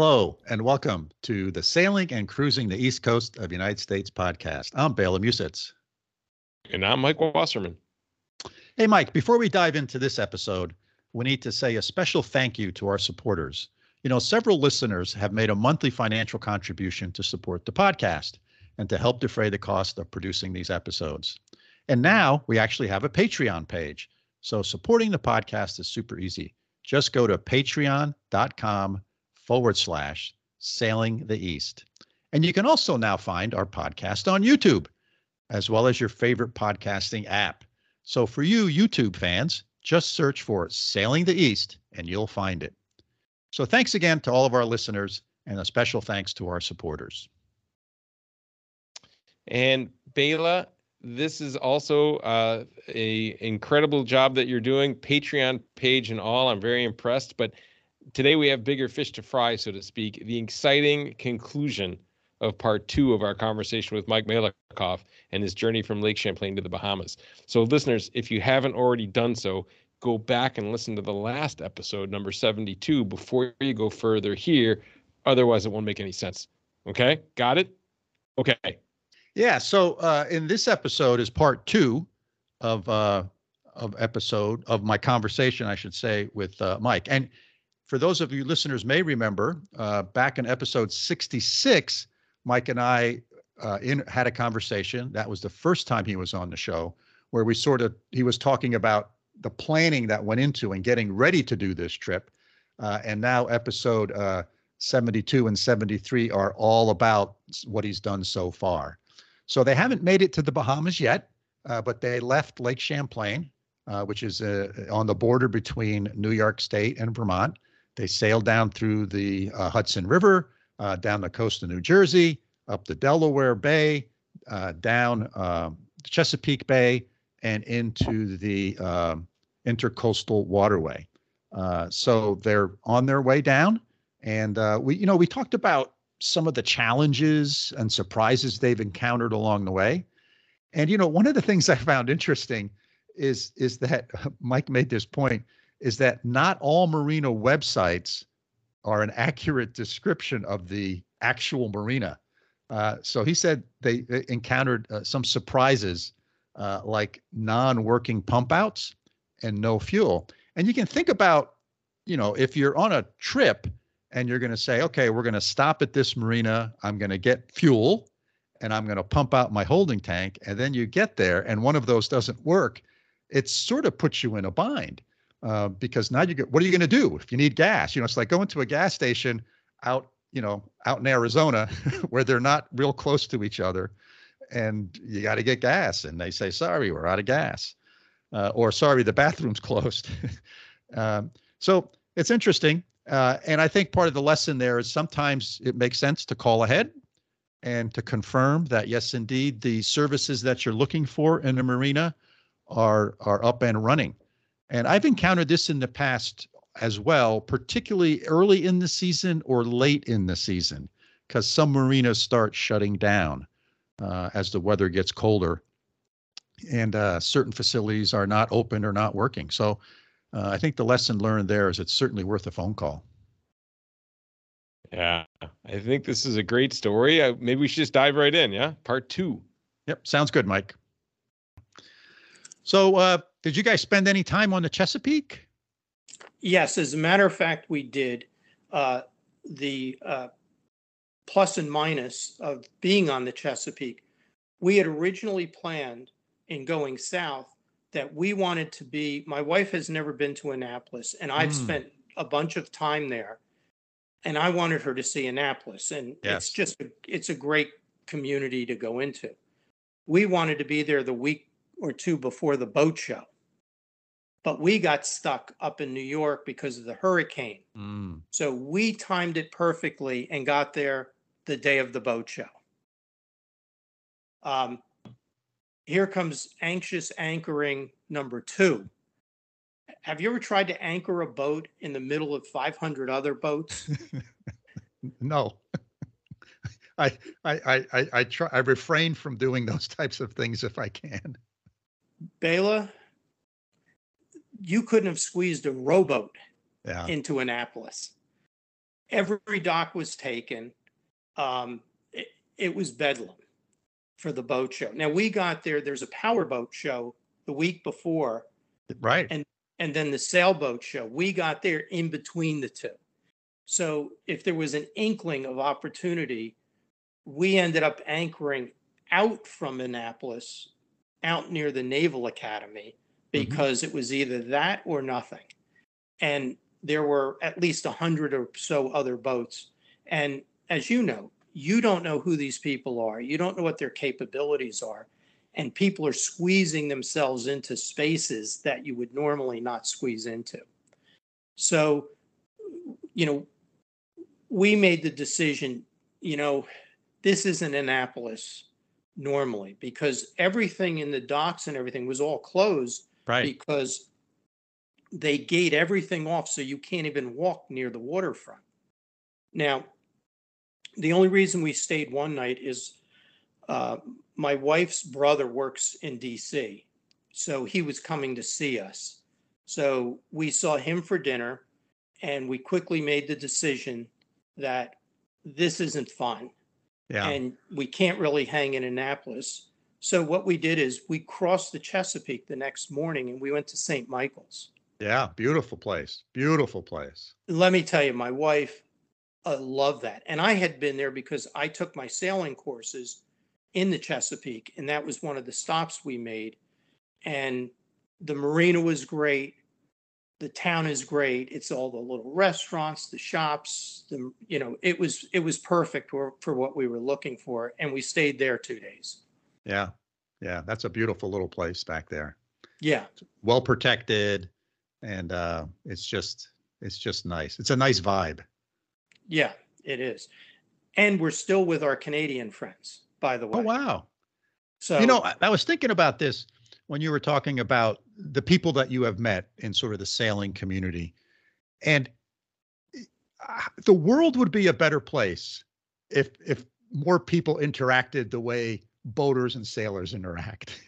Hello and welcome to the Sailing and Cruising the East Coast of the United States podcast. I'm Bala Musitz. And I'm Mike Wasserman. Hey, Mike, before we dive into this episode, we need to say a special thank you to our supporters. You know, several listeners have made a monthly financial contribution to support the podcast and to help defray the cost of producing these episodes. And now we actually have a Patreon page. So supporting the podcast is super easy. Just go to patreon.com/Sailing the East. And you can also now find our podcast on YouTube, as well as your favorite podcasting app. So for you YouTube fans, just search for Sailing the East and you'll find it. So thanks again to all of our listeners and a special thanks to our supporters. And Bala, this is also a incredible job that you're doing, Patreon page and all. I'm very impressed, but today we have bigger fish to fry, so to speak, the exciting conclusion of part two of our conversation with Mike Malkoff and his journey from Lake Champlain to the Bahamas. So listeners, if you haven't already done so, go back and listen to the last episode, number 72, before you go further here. Otherwise, it won't make any sense. Okay, got it? Okay. Yeah, so in this episode is part two of my conversation, I should say, with Mike. And for those of you listeners may remember, back in episode 66, Mike and I had a conversation. That was the first time he was on the show, where we he was talking about the planning that went into and getting ready to do this trip. And now episode 72 and 73 are all about what he's done so far. So they haven't made it to the Bahamas yet, but they left Lake Champlain, which is on the border between New York State and Vermont. They sailed down through the Hudson River, down the coast of New Jersey, up the Delaware Bay, down the Chesapeake Bay, and into the Intercoastal waterway. So they're on their way down, and we talked about some of the challenges and surprises they've encountered along the way. And you know, one of the things I found interesting is that Mike made this point, is that not all marina websites are an accurate description of the actual marina. So he said they encountered some surprises, like non-working pump outs and no fuel. And you can think about, you know, if you're on a trip and you're going to say, okay, we're going to stop at this marina, I'm going to get fuel and I'm going to pump out my holding tank. And then you get there and one of those doesn't work. It sort of puts you in a bind, because now what are you going to do if you need gas? You know, it's like going to a gas station out in Arizona where they're not real close to each other. And you got to get gas, and they say, sorry, we're out of gas, or sorry, the bathroom's closed. So it's interesting. And I think part of the lesson there is sometimes it makes sense to call ahead and to confirm that, yes, indeed, the services that you're looking for in a marina are up and running. And I've encountered this in the past as well, particularly early in the season or late in the season, because some marinas start shutting down as the weather gets colder, and certain facilities are not open or not working. So I think the lesson learned there is it's certainly worth a phone call. Yeah, I think this is a great story. Maybe we should just dive right in. Yeah. Part two. Yep. Sounds good, Mike. So did you guys spend any time on the Chesapeake? Yes. As a matter of fact, we did. The plus and minus of being on the Chesapeake, we had originally planned in going south that we wanted to be, my wife has never been to Annapolis, and I've spent a bunch of time there, and I wanted her to see Annapolis, and Yes. It's just, it's a great community to go into. We wanted to be there the week or two before the boat show, but we got stuck up in New York because of the hurricane. So we timed it perfectly and got there the day of the boat show. Here comes anxious anchoring number two. Have you ever tried to anchor a boat in the middle of 500 other boats? No. I try. I refrain from doing those types of things if I can. Bala, you couldn't have squeezed a rowboat into Annapolis. Every dock was taken. It was bedlam for the boat show. Now we got there. There's a powerboat show the week before, right? And then the sailboat show. We got there in between the two. So if there was an inkling of opportunity, we ended up anchoring out from Annapolis, out near the Naval Academy, because it was either that or nothing. And there were at least 100 or so other boats. And as you know, you don't know who these people are. You don't know what their capabilities are. And people are squeezing themselves into spaces that you would normally not squeeze into. So, you know, we made the decision, you know, this isn't Annapolis normally, because everything in the docks and everything was all closed, right? Because they gate everything off, so you can't even walk near the waterfront. Now, the only reason we stayed one night is my wife's brother works in D.C., so he was coming to see us. So we saw him for dinner, and we quickly made the decision that this isn't fun, and we can't really hang in Annapolis. So what we did is we crossed the Chesapeake the next morning, and we went to St. Michael's. Yeah, beautiful place. Beautiful place. Let me tell you, my wife loved that. And I had been there because I took my sailing courses in the Chesapeake, and that was one of the stops we made. And the marina was great. The town is great. It's all the little restaurants, the shops, the, you know, it was perfect for what we were looking for. And we stayed there 2 days. Yeah. Yeah. That's a beautiful little place back there. Yeah. It's well protected. And it's just nice. It's a nice vibe. Yeah, it is. And we're still with our Canadian friends, by the way. Oh, wow. So, you know, I was thinking about this when you were talking about the people that you have met in sort of the sailing community. And the world would be a better place if more people interacted the way boaters and sailors interact.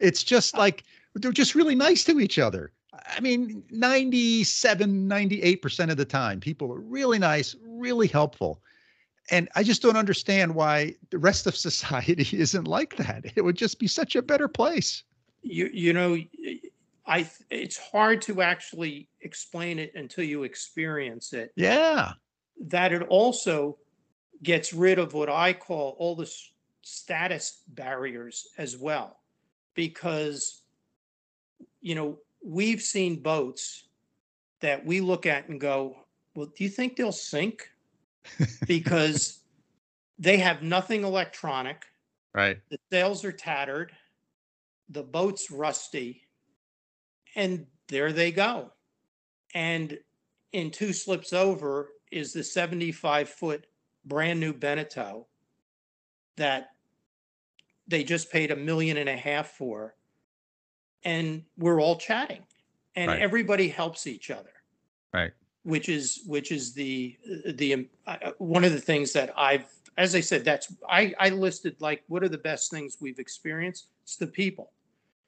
It's just like they're just really nice to each other. I mean, 97, 98% of the time, people are really nice, really helpful. And I just don't understand why the rest of society isn't like that. It would just be such a better place. You know, it's hard to actually explain it until you experience it. Yeah. That it also gets rid of what I call all the status barriers as well, because, you know, we've seen boats that we look at and go, well, do you think they'll sink? Because they have nothing electronic. Right. The sails are tattered. The boat's rusty. And there they go. And in two slips over is the 75-foot brand new Beneteau that they just paid $1.5 million for. And we're all chatting, and everybody helps each other, right? Which is the one of the things that I've, as I said, that's I listed like what are the best things we've experienced. It's the people,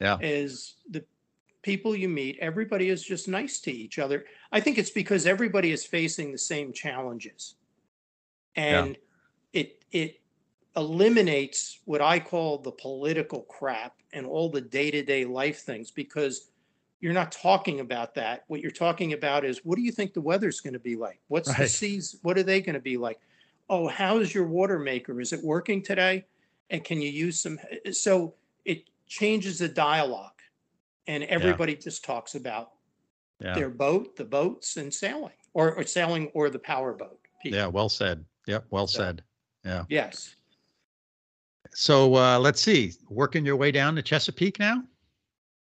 is the people you meet. Everybody is just nice to each other. I think it's because everybody is facing the same challenges, and it eliminates what I call the political crap and all the day-to-day life things, because you're not talking about that. What you're talking about is, what do you think the weather's going to be like? What's the seas? What are they going to be like? Oh, how is your water maker? Is it working today? And can you use some? So it changes the dialogue, and everybody just talks about their boat, the boats, and sailing, or sailing or the powerboat. Yeah, well said. Yep, well said. Yeah. Yes. So let's see, working your way down to Chesapeake now?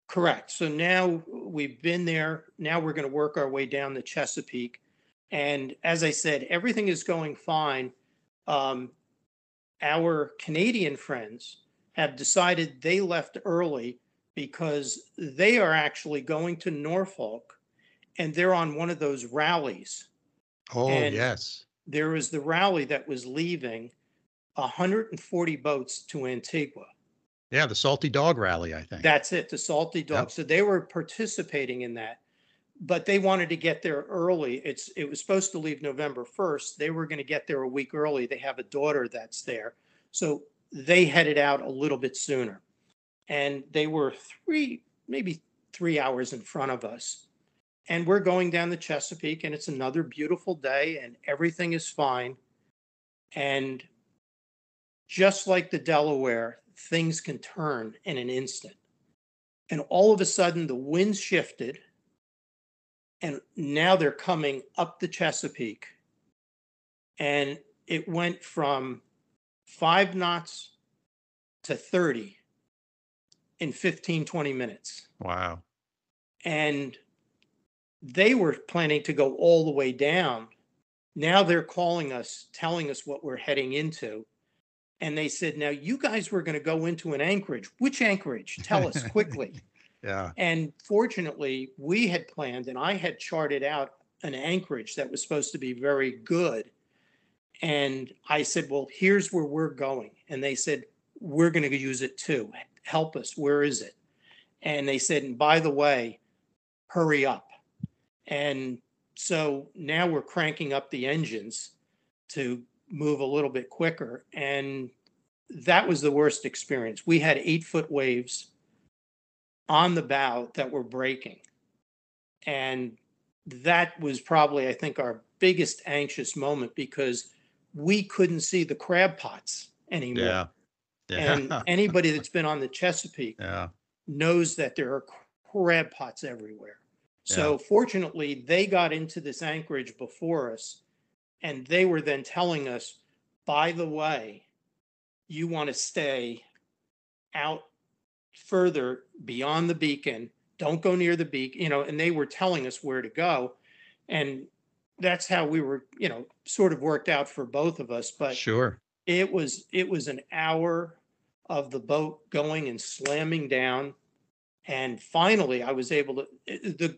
Correct. So now we've been there. Now we're going to work our way down the Chesapeake. And as I said, everything is going fine. Our Canadian friends have decided they left early because they are actually going to Norfolk, and they're on one of those rallies. Oh, and yes. There was the rally that was leaving 140 boats to Antigua. Yeah, the Salty Dog Rally, I think. That's it, the Salty Dog. Yep. So they were participating in that. but they wanted to get there early. It was supposed to leave November 1st. They were going to get there a week early. They have a daughter that's there. So they headed out a little bit sooner. And they were maybe three hours in front of us. And we're going down the Chesapeake, and it's another beautiful day, and everything is fine. And just like the Delaware, things can turn in an instant. And all of a sudden, the wind shifted, and now they're coming up the Chesapeake. And it went from 5 knots to 30 in 15, 20 minutes. Wow. And they were planning to go all the way down. Now they're calling us, telling us what we're heading into. And they said, now you guys were going to go into an anchorage. Which anchorage? Tell us quickly. Yeah. And fortunately, we had planned, and I had charted out an anchorage that was supposed to be very good. And I said, well, here's where we're going. And they said, we're going to use it too. Help us. Where is it? And they said, and by the way, hurry up. And so now we're cranking up the engines to move a little bit quicker. And that was the worst experience. We had 8-foot waves on the bow that were breaking. And that was probably, I think, our biggest anxious moment, because we couldn't see the crab pots anymore. Yeah. Yeah. And anybody that's been on the Chesapeake knows that there are crab pots everywhere. So fortunately, they got into this anchorage before us, and they were then telling us, by the way, you want to stay out further beyond the beacon. Don't go near the beacon, you know, and they were telling us where to go. And that's how we were, you know, sort of worked out for both of us. But sure, it was an hour of the boat going and slamming down. And finally, I was able to, the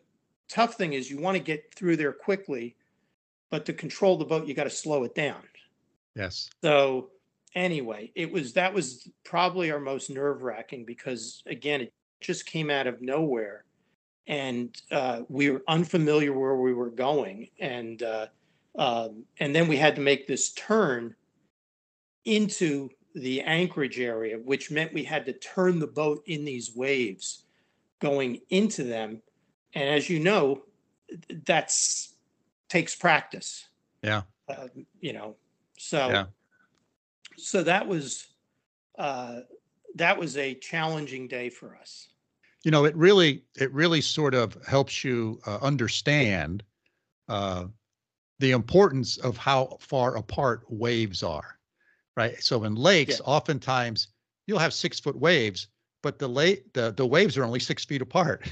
tough thing is you want to get through there quickly, but to control the boat, you got to slow it down. Yes. So anyway, that was probably our most nerve-wracking, because again, it just came out of nowhere, and we were unfamiliar where we were going, and then we had to make this turn into the anchorage area, which meant we had to turn the boat in these waves, going into them, and as you know, that's takes practice. Yeah. You know, so. Yeah. So that was a challenging day for us. You know, it really sort of helps you understand the importance of how far apart waves are, right? So in lakes, oftentimes you'll have 6-foot waves, but the waves are only 6 feet apart.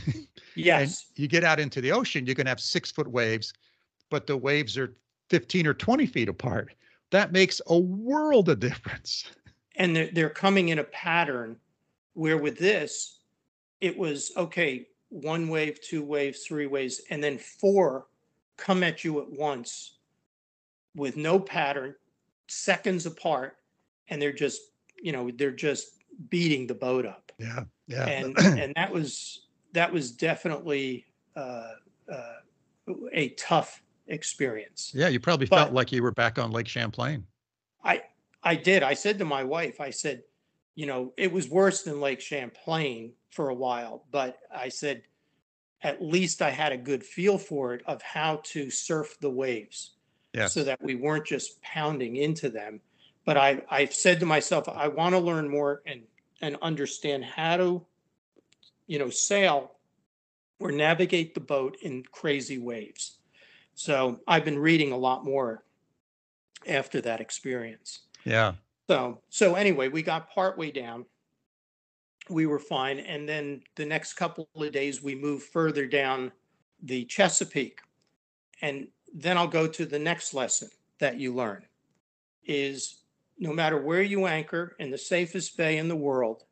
Yes. And you get out into the ocean, you can have 6-foot waves, but the waves are 15 or 20 feet apart. That makes a world of difference. And they're coming in a pattern, where with this, it was, okay, 1 wave, 2 waves, 3 waves, and then 4 come at you at once with no pattern, seconds apart, and they're just beating the boat up. Yeah, yeah. And that was definitely a tough experience. Yeah, you probably felt like you were back on Lake Champlain. I did. I said to my wife, I said, you know, it was worse than Lake Champlain for a while, but I said, at least I had a good feel for it of how to surf the waves, so that we weren't just pounding into them. But I said to myself, I want to learn more and understand how to, you know, sail or navigate the boat in crazy waves. So I've been reading a lot more after that experience. Yeah. So anyway, we got partway down. We were fine. And then the next couple of days, we moved further down the Chesapeake. And then I'll go to the next lesson that you learn is no matter where you anchor in the safest bay in the world,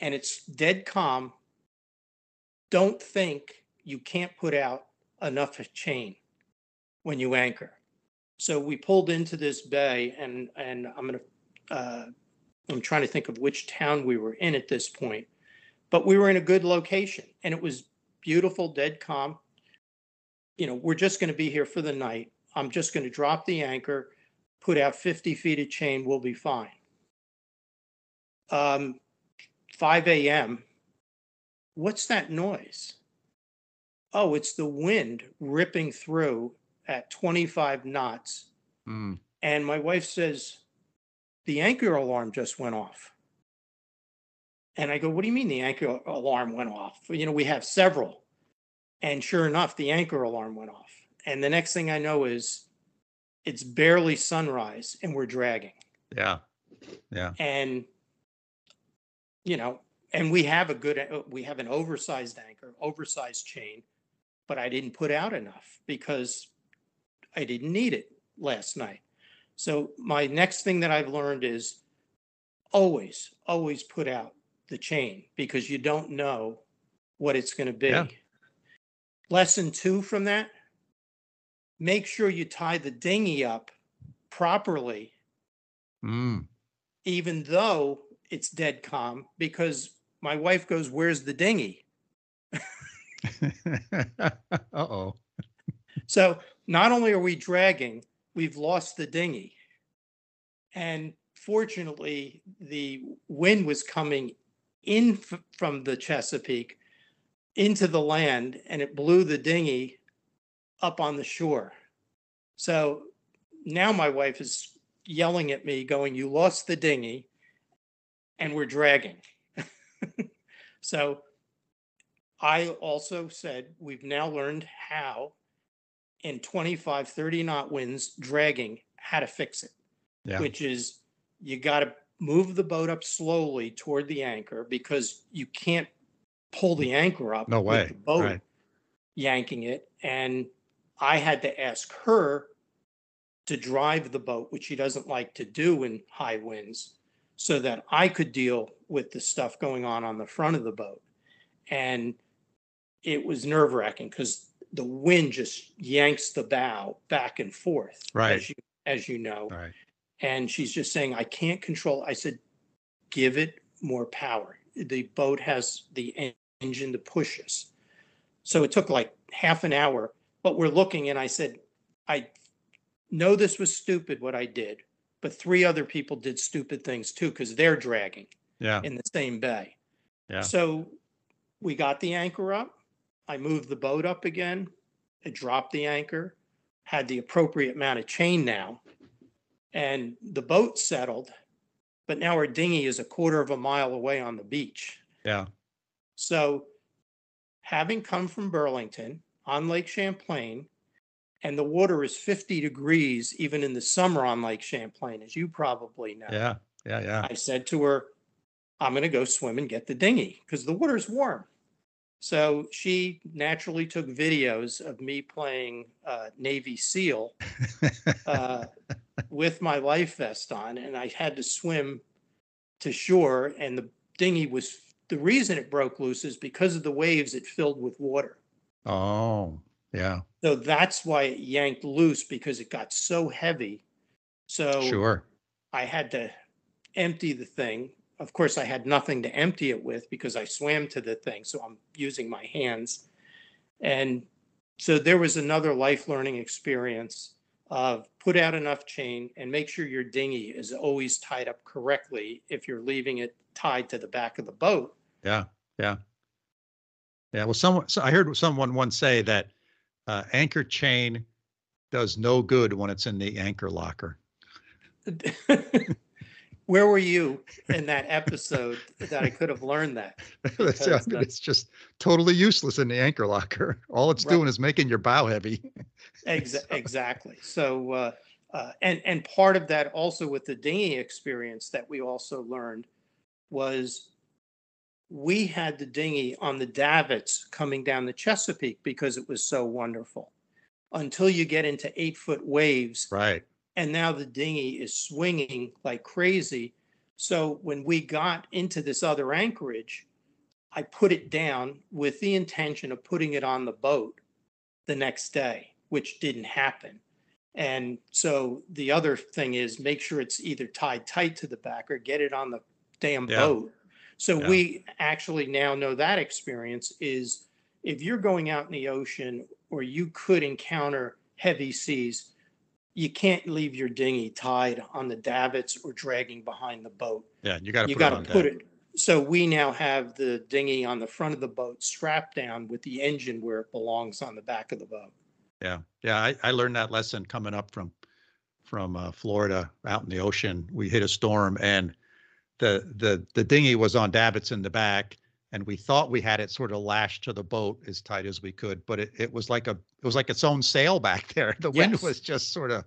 and it's dead calm, don't think you can't put out enough chain when you anchor. So we pulled into this bay, and I'm trying to think of which town we were in at this point, but we were in a good location, and it was beautiful, dead calm. you know, we're just going to be here for the night. I'm just going to drop the anchor, put out 50 feet of chain, we'll be fine. 5 a.m., what's that noise? Oh, it's the wind ripping through at 25 knots. Mm. And my wife says, the anchor alarm just went off. And I go, what do you mean the anchor alarm went off? You know, we have several. And sure enough, the anchor alarm went off. And the next thing I know is it's barely sunrise and we're dragging. Yeah. Yeah. And, you know, and we have an oversized anchor, oversized chain, but I didn't put out enough because I didn't need it last night. So my next thing that I've learned is always, always put out the chain because you don't know what it's going to be. Yeah. Lesson 2 from that, make sure you tie the dinghy up properly, even though it's dead calm, because my wife goes, where's the dinghy? Uh-oh. So not only are we dragging, we've lost the dinghy. And fortunately, the wind was coming in from the Chesapeake into the land, and it blew the dinghy up on the shore. So now my wife is yelling at me going, you lost the dinghy and we're dragging. So I also said, we've now learned how in 25, 30 knot winds dragging, how to fix it, yeah. Which is you got to move the boat up slowly toward the anchor because you can't pull the anchor up no way. With the boat right. yanking it. And I had to ask her to drive the boat, which she doesn't like to do in high winds, so that I could deal with the stuff going on the front of the boat. And it was nerve-wracking because the wind just yanks the bow back and forth, right? As you know. Right. And she's just saying, I can't control. I said, give it more power. The boat has the engine to push us. So it took like half an hour, but we're looking, and I said, I know this was stupid what I did, but 3 other people did stupid things too because they're dragging yeah. in the same bay. Yeah. So we got the anchor up. I moved the boat up again. I dropped the anchor, had the appropriate amount of chain now, and the boat settled. But now our dinghy is a quarter of a mile away on the beach. Yeah. So having come from Burlington on Lake Champlain, and the water is 50 degrees even in the summer on Lake Champlain, as you probably know. Yeah, yeah, yeah. I said to her, I'm going to go swim and get the dinghy because the water's warm. So she naturally took videos of me playing Navy SEAL with my life vest on, and I had to swim to shore. And the dinghy was, the reason it broke loose is because of the waves it filled with water. Oh, yeah. So that's why it yanked loose, because it got so heavy. So sure. I had to empty the thing. Of course, I had nothing to empty it with because I swam to the thing. So I'm using my hands. And so there was another life learning experience of put out enough chain and make sure your dinghy is always tied up correctly if you're leaving it tied to the back of the boat. Yeah, yeah. Yeah, well, I heard someone once say that anchor chain does no good when it's in the anchor locker. Where were you in that episode that I could have learned that? I mean, it's just totally useless in the anchor locker. All it's right. doing is making your bow heavy. Exactly. So, and part of that also with the dinghy experience that we also learned was we had the dinghy on the davits coming down the Chesapeake because it was so wonderful until you get into 8-foot waves. Right. And now the dinghy is swinging like crazy. So when we got into this other anchorage, I put it down with the intention of putting it on the boat the next day, which didn't happen. And so the other thing is make sure it's either tied tight to the back or get it on the damn yeah. boat. So yeah. we actually now know that experience is if you're going out in the ocean where you could encounter heavy seas, you can't leave your dinghy tied on the davits or dragging behind the boat. Yeah, you got to put it. So we now have the dinghy on the front of the boat strapped down with the engine where it belongs on the back of the boat. Yeah, yeah. I learned that lesson coming up from Florida out in the ocean. We hit a storm and the dinghy was on davits in the back, and we thought we had it sort of lashed to the boat as tight as we could, but it was like its own sail back there. The wind was just sort of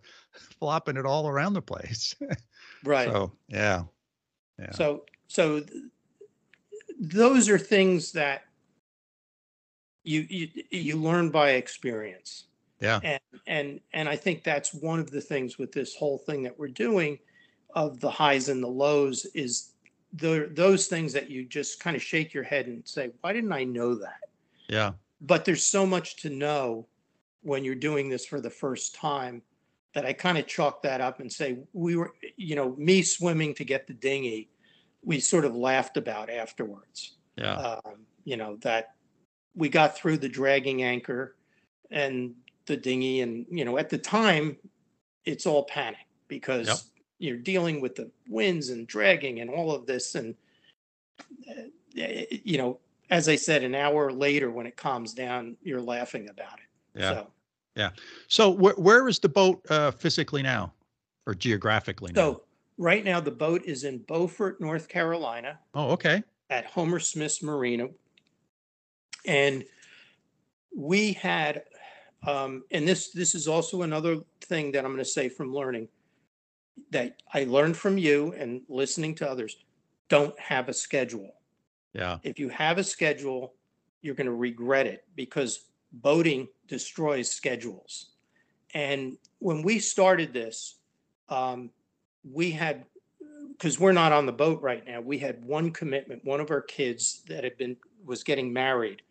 flopping it all around the place. Right. So yeah. So those are things that you learn by experience. Yeah. And I think that's one of the things with this whole thing that we're doing of the highs and the lows is those things that you just kind of shake your head and say, why didn't I know that? Yeah. But there's so much to know when you're doing this for the first time that I kind of chalk that up and say, we were, me swimming to get the dinghy, we sort of laughed about afterwards. Yeah. That we got through the dragging anchor and the dinghy, and, at the time it's all panic because you're dealing with the winds and dragging and all of this. And, as I said, an hour later when it calms down, you're laughing about it. Yeah. Yeah. So where is the boat physically now or geographically now? So right now the boat is in Beaufort, North Carolina. Oh, okay. At Homer Smith's Marina. And we had, and this is also another thing that I'm going to say from learning that I learned from you and listening to others, don't have a schedule. Yeah. If you have a schedule, you're going to regret it because boating destroys schedules. And when we started this, because we're not on the boat right now, we had one commitment. One of our kids that was getting married.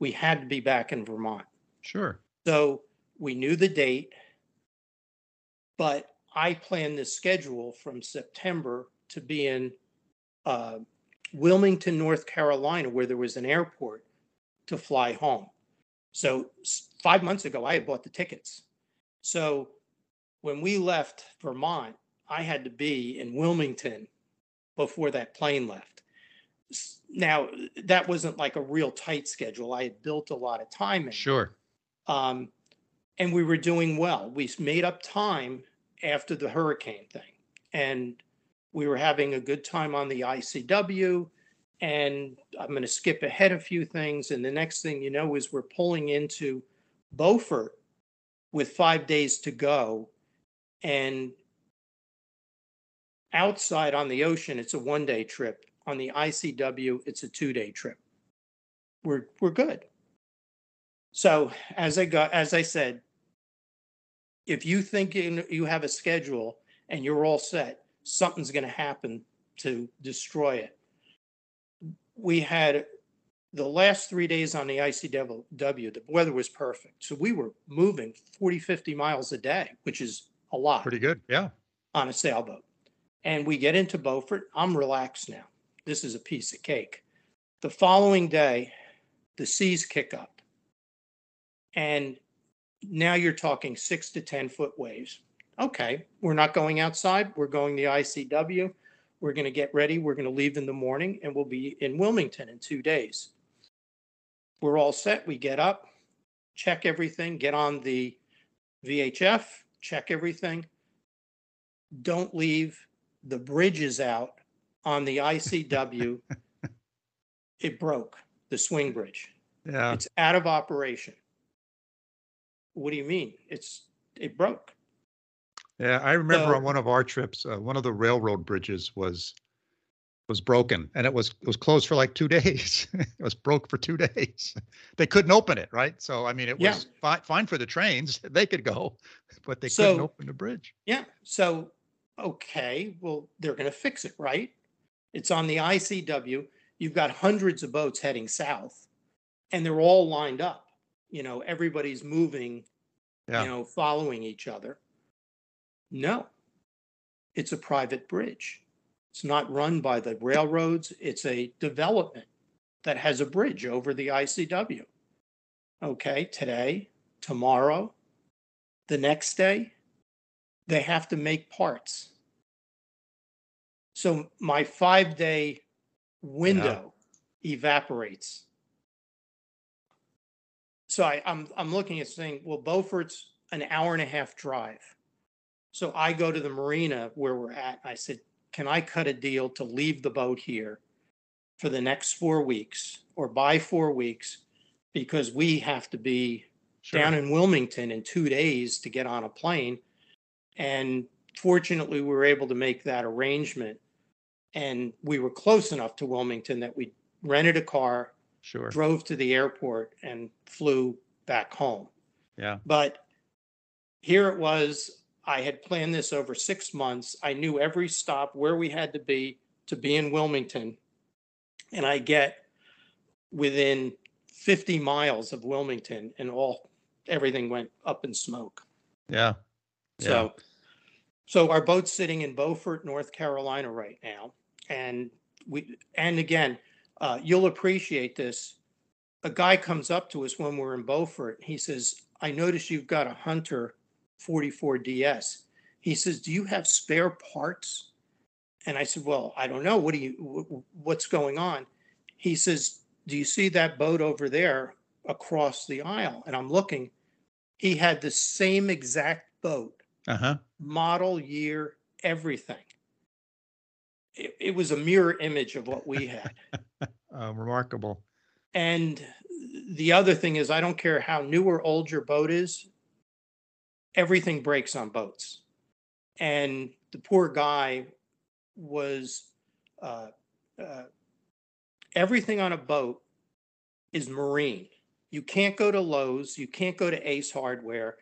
We had to be back in Vermont. Sure. So we knew the date, but I planned this schedule from September to be in Wilmington, North Carolina, where there was an airport, to fly home. So 5 months ago, I had bought the tickets. So when we left Vermont, I had to be in Wilmington before that plane left. Now, that wasn't like a real tight schedule. I had built a lot of time in. Sure. And we were doing well. We made up time after the hurricane thing. And we were having a good time on the ICW. And I'm going to skip ahead a few things. And the next thing you know is we're pulling into Beaufort with 5 days to go. And outside on the ocean, it's a one-day trip. On the ICW, it's a two-day trip. We're good. So as I said, if you think you have a schedule and you're all set, something's going to happen to destroy it. We had the last 3 days on the ICW, the weather was perfect. So we were moving 40, 50 miles a day, which is a lot. Pretty good, yeah. On a sailboat. And we get into Beaufort. I'm relaxed now. This is a piece of cake. The following day, the seas kick up. And now you're talking 6 to 10 foot waves. Okay, we're not going outside. We're going the ICW. We're going to get ready. We're going to leave in the morning, and we'll be in Wilmington in 2 days. We're all set. We get up, check everything, get on the VHF, check everything. Don't leave. The bridge is out on the ICW. It broke, the swing bridge. Yeah. It's out of operation. What do you mean? It broke. Yeah, I remember on one of our trips, one of the railroad bridges was broken, and it was closed for like 2 days. It was broke for 2 days. They couldn't open it, right? So I mean, it was fine for the trains; they could go, but they couldn't open the bridge. Yeah. So okay, well, they're going to fix it, right? It's on the ICW. You've got hundreds of boats heading south, and they're all lined up. Everybody's moving, following each other. No, it's a private bridge. It's not run by the railroads. It's a development that has a bridge over the ICW. Okay, today, tomorrow, the next day, they have to make parts. So my 5-day window evaporates. So I'm looking at saying, well, Beaufort's an hour-and-a-half drive. So I go to the marina where we're at. I said, can I cut a deal to leave the boat here for the next 4 weeks or by 4 weeks? Because we have to be down in Wilmington in 2 days to get on a plane. And fortunately, we were able to make that arrangement. And we were close enough to Wilmington that we rented a car, drove to the airport, and flew back home. Yeah. But here it was. I had planned this over 6 months. I knew every stop where we had to be in Wilmington. And I get within 50 miles of Wilmington and everything went up in smoke. Yeah. So our boat's sitting in Beaufort, North Carolina right now. And again, you'll appreciate this. A guy comes up to us when we're in Beaufort. He says, I notice you've got a Hunter 44 DS. He says, do you have spare parts? And I said, well, I don't know. What's going on? He says, do you see that boat over there across the aisle? And I'm looking. He had the same exact boat, model year, everything. It was a mirror image of what we had. Remarkable. And the other thing is, I don't care how new or old your boat is, everything breaks on boats. And the poor guy was... everything on a boat is marine. You can't go to Lowe's. You can't go to Ace Hardware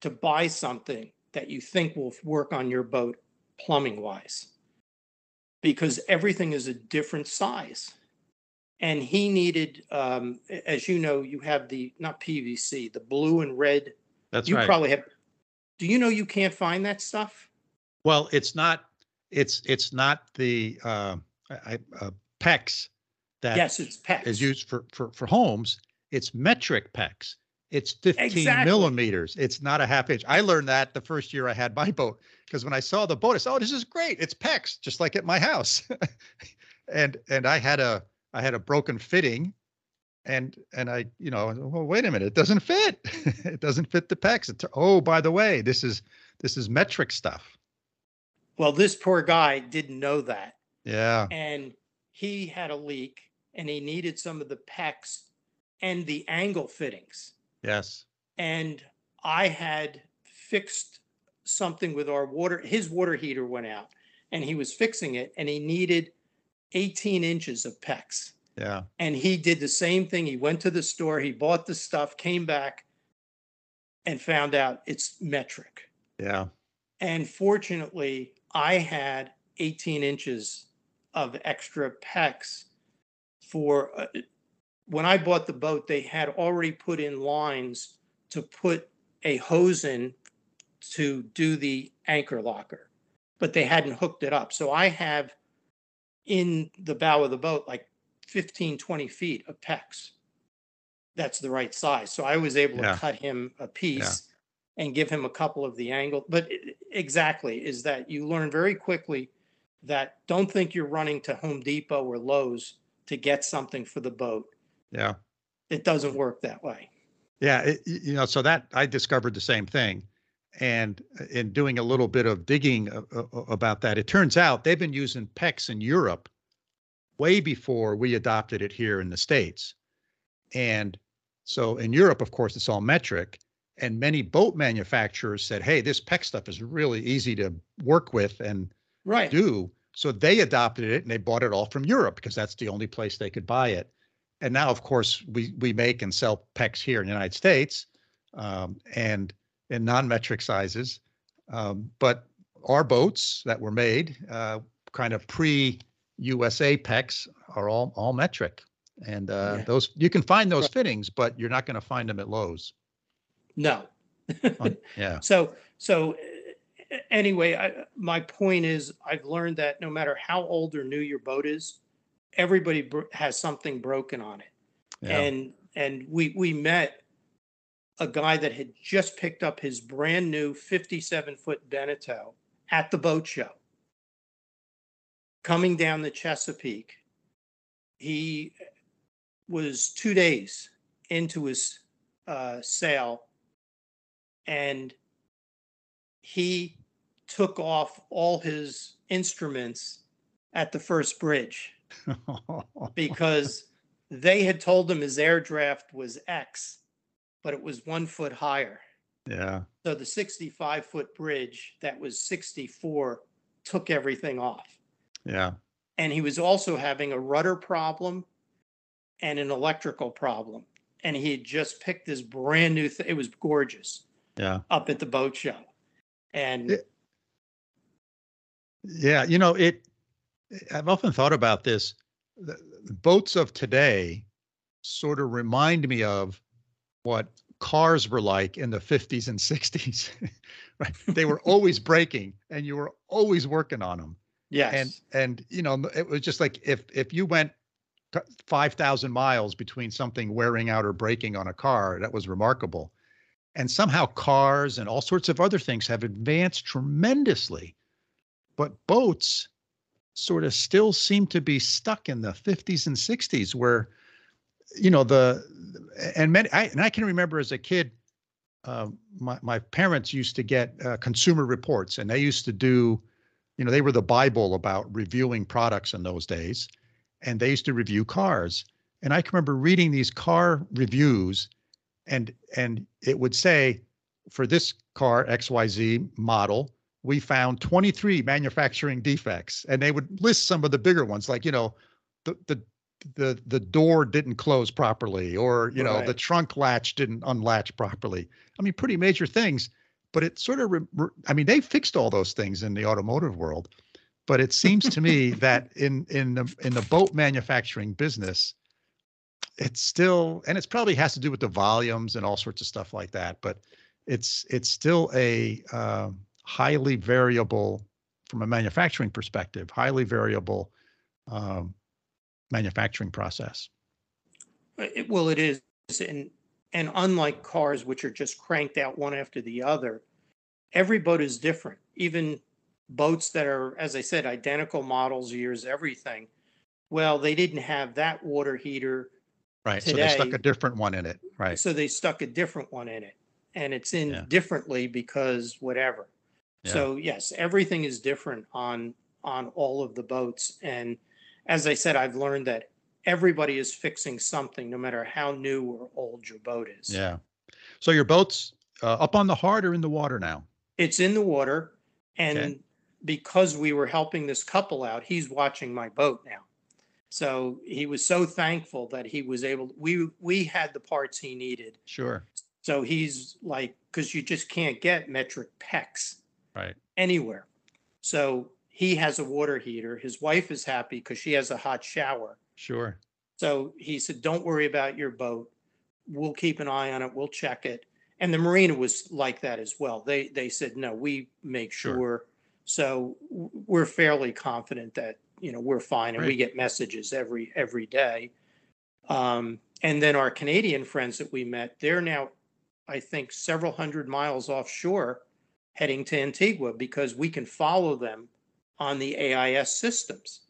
to buy something that you think will work on your boat plumbing-wise, because everything is a different size. And he needed, as you know, you have the, not PVC, the blue and red. That's right. You probably have. Do you know you can't find that stuff? Well, it's not the PEX. Yes, it's PEX. Is used for homes. It's metric PEX. It's 15 millimeters. It's not a half inch. I learned that the first year I had my boat, because when I saw the boat, I said, "Oh, this is great! It's PEX, just like at my house." and I had a broken fitting, and I well, wait a minute, it doesn't fit. It doesn't fit the PEX. Oh, by the way, this is metric stuff. Well, this poor guy didn't know that. Yeah, and he had a leak. And he needed some of the PEX and the angle fittings. Yes. And I had fixed something with our water. His water heater went out and he was fixing it. And he needed 18 inches of PEX. Yeah. And he did the same thing. He went to the store. He bought the stuff, came back and found out it's metric. Yeah. And fortunately, I had 18 inches of extra PEX. For when I bought the boat, they had already put in lines to put a hose in to do the anchor locker, but they hadn't hooked it up. So I have in the bow of the boat like 15, 20 feet of PEX. That's the right size. So I was able to cut him a piece and give him a couple of the angle. But exactly is that you learn very quickly that don't think you're running to Home Depot or Lowe's to get something for the boat. Yeah. It doesn't work that way. Yeah. So that I discovered the same thing, and in doing a little bit of digging about that, it turns out they've been using PEX in Europe way before we adopted it here in the States. And so in Europe, of course, it's all metric, and many boat manufacturers said, hey, this PEX stuff is really easy to work with and do. So they adopted it and they bought it all from Europe because that's the only place they could buy it. And now, of course, we make and sell PEX here in the United States, and in non-metric sizes. But our boats that were made kind of pre-USA PEX are all metric. And those you can find those fittings, but you're not going to find them at Lowe's. No. So. Anyway, my point is I've learned that no matter how old or new your boat is, everybody has something broken on it. Yeah. And we met a guy that had just picked up his brand new 57-foot Beneteau at the boat show. Coming down the Chesapeake, he was 2 days into his sail, and he took off all his instruments at the first bridge because they had told him his air draft was X, but it was 1 foot higher. Yeah. So the 65-foot bridge that was 64 took everything off. Yeah. And he was also having a rudder problem and an electrical problem. And he had just picked this brand new thing. It was gorgeous. Yeah. Up at the boat show. And yeah, you know, I've often thought about this. The boats of today sort of remind me of what cars were like in the 50s and 60s. Right? They were always breaking and you were always working on them. Yes. And you know, it was just like if you went 5,000 miles between something wearing out or breaking on a car, that was remarkable. And somehow cars and all sorts of other things have advanced tremendously. But boats sort of still seem to be stuck in the 50s and 60s where, you know, I can remember as a kid, my parents used to get consumer reports, and they used to do, you know, they were the Bible about reviewing products in those days, and they used to review cars. And I can remember reading these car reviews, and it would say, for this car XYZ model, we found 23 manufacturing defects, and they would list some of the bigger ones, like, you know, the door didn't close properly, or, you know, the trunk latch didn't unlatch properly. I mean, pretty major things. But it sort of, I mean, they fixed all those things in the automotive world, but it seems to me that in the boat manufacturing business, it's still, and it's probably has to do with the volumes and all sorts of stuff like that, but it's still a highly variable, from a manufacturing perspective, highly variable manufacturing process. Well, it is. And unlike cars, which are just cranked out one after the other, every boat is different. Even boats that are, as I said, identical models, years, everything. Well, they didn't have that water heater. Right. Today, so they stuck a different one in it. Right. So they stuck a different one in it. And it's in differently because whatever. Yeah. So, yes, everything is different on all of the boats. And as I said, I've learned that everybody is fixing something, no matter how new or old your boat is. Yeah. So your boat's up on the hard or in the water now? It's in the water. And because we were helping this couple out, he's watching my boat now. So he was so thankful that he was able to, we had the parts he needed. Sure. So he's like, because you just can't get metric PEX anywhere. So he has a water heater. His wife is happy because she has a hot shower. Sure. So he said, don't worry about your boat. We'll keep an eye on it. We'll check it. And the marina was like that as well. They said, no, we make sure. So we're fairly confident that, you know, we're fine. And we get messages every day. And then our Canadian friends that we met, they're now, I think, several hundred miles offshore heading to Antigua because we can follow them on the AIS systems.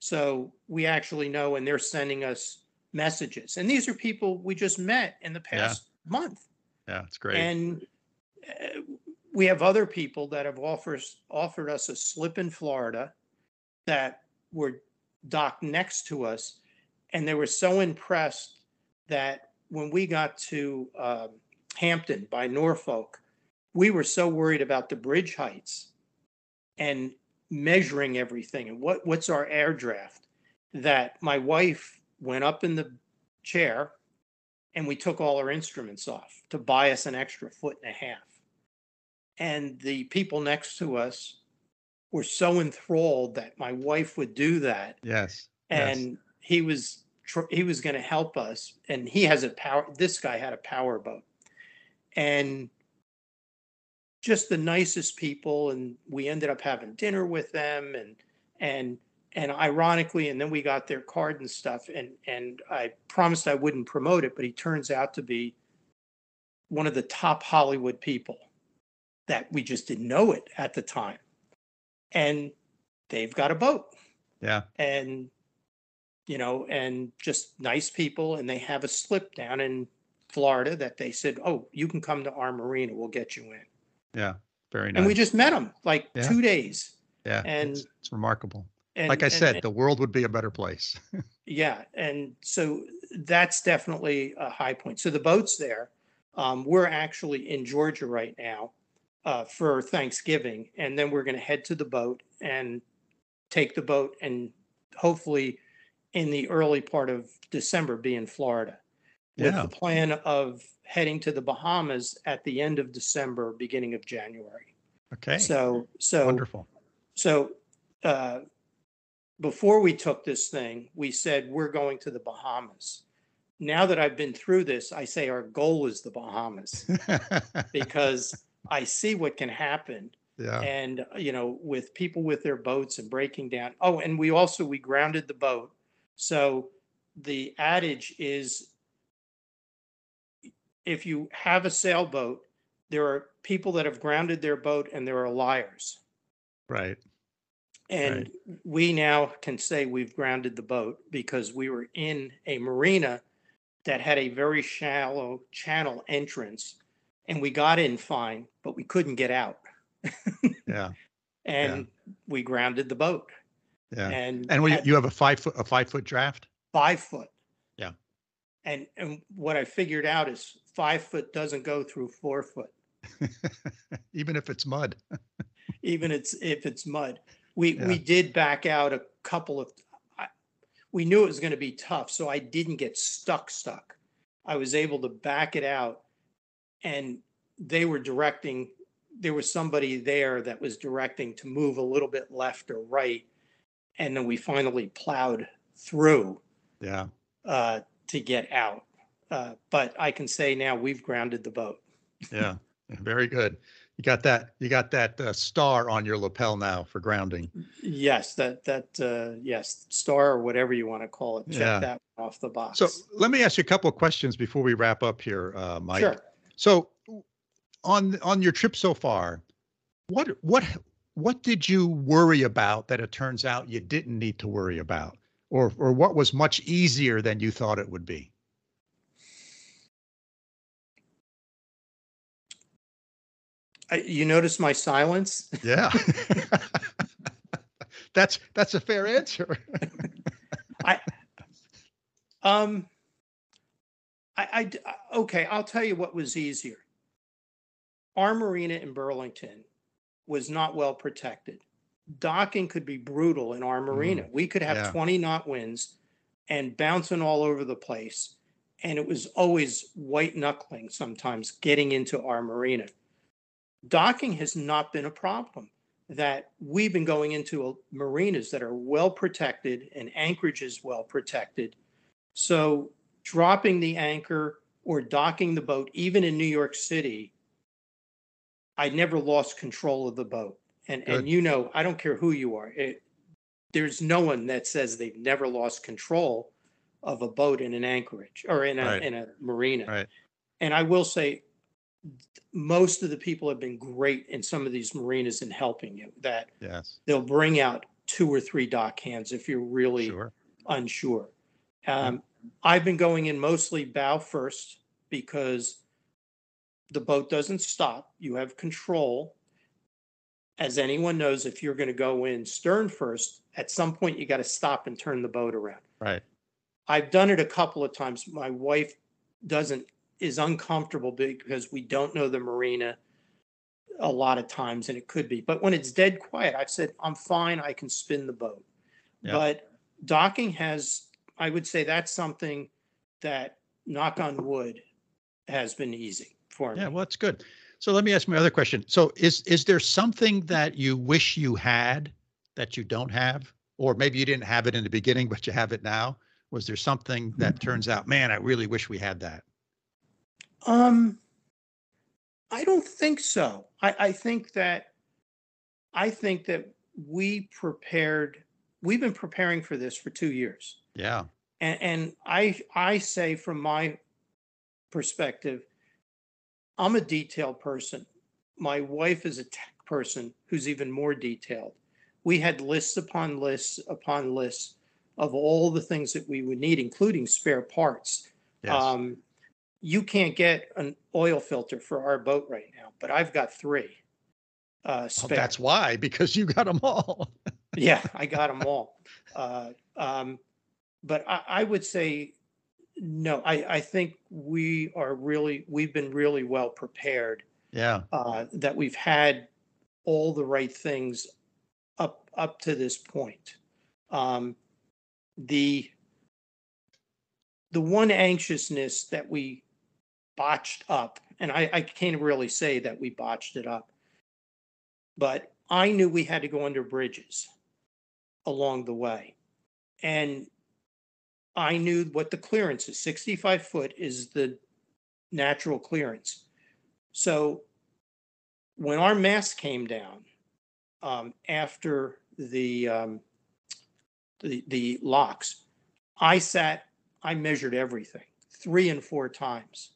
So we actually know, and they're sending us messages. And these are people we just met in the past month. Yeah, it's great. And we have other people that have offered us a slip in Florida that were docked next to us. And they were so impressed that when we got to Hampton by Norfolk, we were so worried about the bridge heights and measuring everything and what's our air draft, that my wife went up in the chair and we took all our instruments off to buy us an extra 1.5 feet. And the people next to us were so enthralled that my wife would do that. Yes. And he was going to help us. And he has this guy had a power boat, and just the nicest people, and we ended up having dinner with them, and ironically, and then we got their card and stuff, and I promised I wouldn't promote it, but he turns out to be one of the top Hollywood people that we just didn't know it at the time. And they've got a boat. Yeah. And, you know, and just nice people. And they have a slip down in Florida that they said, oh, you can come to our marina. We'll get you in. Yeah. Very nice. And we just met them like 2 days. Yeah. And it's remarkable. And, like I said, the world would be a better place. Yeah. And so that's definitely a high point. So the boat's there. We're actually in Georgia right now for Thanksgiving. And then we're going to head to the boat and take the boat and hopefully in the early part of December be in Florida. With the plan of heading to the Bahamas at the end of December, beginning of January. Okay. So wonderful. So before we took this thing, we said, we're going to the Bahamas. Now that I've been through this, I say our goal is the Bahamas because I see what can happen. Yeah. And, you know, with people with their boats and breaking down. Oh, and we grounded the boat. So the adage is, if you have a sailboat, there are people that have grounded their boat and there are liars. Right. And we now can say we've grounded the boat because we were in a marina that had a very shallow channel entrance and we got in fine, but we couldn't get out. Yeah. And we grounded the boat. Yeah. And you have a five foot draft? 5 foot. Yeah. And what I figured out is 5 foot doesn't go through 4 foot. Even if it's mud. If it's mud. We did back out a couple of, we knew it was going to be tough, so I didn't get stuck. I was able to back it out, and there was somebody there that was directing to move a little bit left or right, and then we finally plowed through to get out. But I can say now we've grounded the boat. Yeah, very good. You got that star on your lapel now for grounding. Yes, that star or whatever you want to call it. Check that off the box. So let me ask you a couple of questions before we wrap up here, Mike. Sure. So on your trip so far, what did you worry about that it turns out you didn't need to worry about, or what was much easier than you thought it would be? You notice my silence? Yeah. That's a fair answer. Okay, I'll tell you what was easier. Our marina in Burlington was not well protected. Docking could be brutal in our marina. We could have 20-knot winds and bouncing all over the place, and it was always white-knuckling sometimes getting into our marina. Docking has not been a problem. That we've been going into marinas that are well protected and anchorage is well protected. So dropping the anchor or docking the boat, even in New York City, I never lost control of the boat. And you know, I don't care who you are. There's no one that says they've never lost control of a boat in an anchorage or in a marina. Right. And I will say, most of the people have been great in some of these marinas in helping you. That they'll bring out 2 or 3 dock hands if you're really unsure. I've been going in mostly bow first because the boat doesn't stop. You have control. As anyone knows, if you're going to go in stern first, at some point you got to stop and turn the boat around. Right. I've done it a couple of times. My wife is uncomfortable because we don't know the marina a lot of times, and it could be. But when it's dead quiet, I've said, I'm fine, I can spin the boat. Yeah. But docking I would say that's something that, knock on wood, has been easy for me. Yeah, well, that's good. So let me ask my other question. So is there something that you wish you had that you don't have? Or maybe you didn't have it in the beginning, but you have it now? Was there something that turns out, man, I really wish we had that? I don't think so. I think that we've been preparing for this for 2 years. Yeah. And I say from my perspective, I'm a detail person. My wife is a tech person who's even more detailed. We had lists upon lists upon lists of all the things that we would need, including spare parts. Yes. You can't get an oil filter for our boat right now, but I've got 3 spare. Well, that's why, because you got them all. Yeah, I got them all. But I would say, no, I think we've been really well prepared. Yeah. That we've had all the right things up to this point. The one anxiousness that we botched up, and I can't really say that we botched it up, but I knew we had to go under bridges along the way. And I knew what the clearance is. 65 foot is the natural clearance. So when our mast came down after the locks, I measured everything 3 and 4 times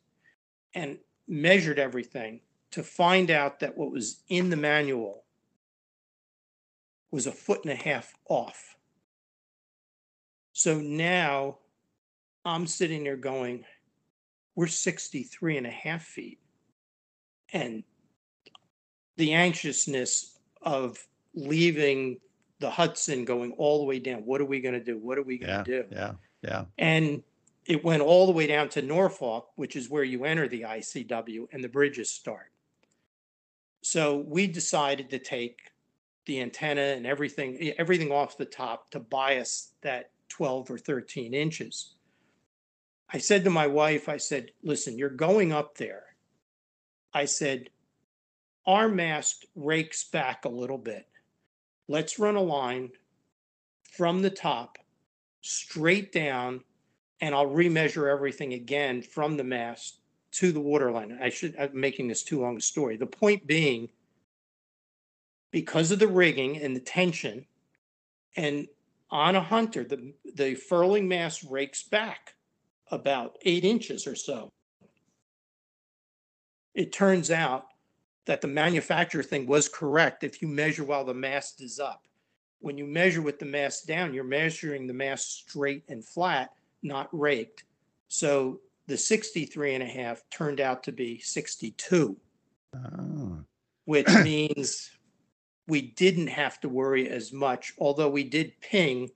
and measured everything to find out that what was in the manual was a foot and a half off. So now I'm sitting there going, we're 63 and a half feet. And the anxiousness of leaving the Hudson going all the way down. What are we going to do? What are we going to do? Yeah. Yeah. And it went all the way down to Norfolk, which is where you enter the ICW and the bridges start. So we decided to take the antenna and everything off the top to bias that 12 or 13 inches. I said to my wife, I said, listen, you're going up there. I said, our mast rakes back a little bit. Let's run a line from the top straight down, and I'll remeasure everything again from the mast to the waterline. I'm making this too long a story. The point being, because of the rigging and the tension, and on a Hunter, the furling mast rakes back about 8 inches or so. It turns out that the manufacturer thing was correct if you measure while the mast is up. When you measure with the mast down, you're measuring the mast straight and flat, not raked. So the 63 and a half turned out to be 62, which means we didn't have to worry as much, although we did ping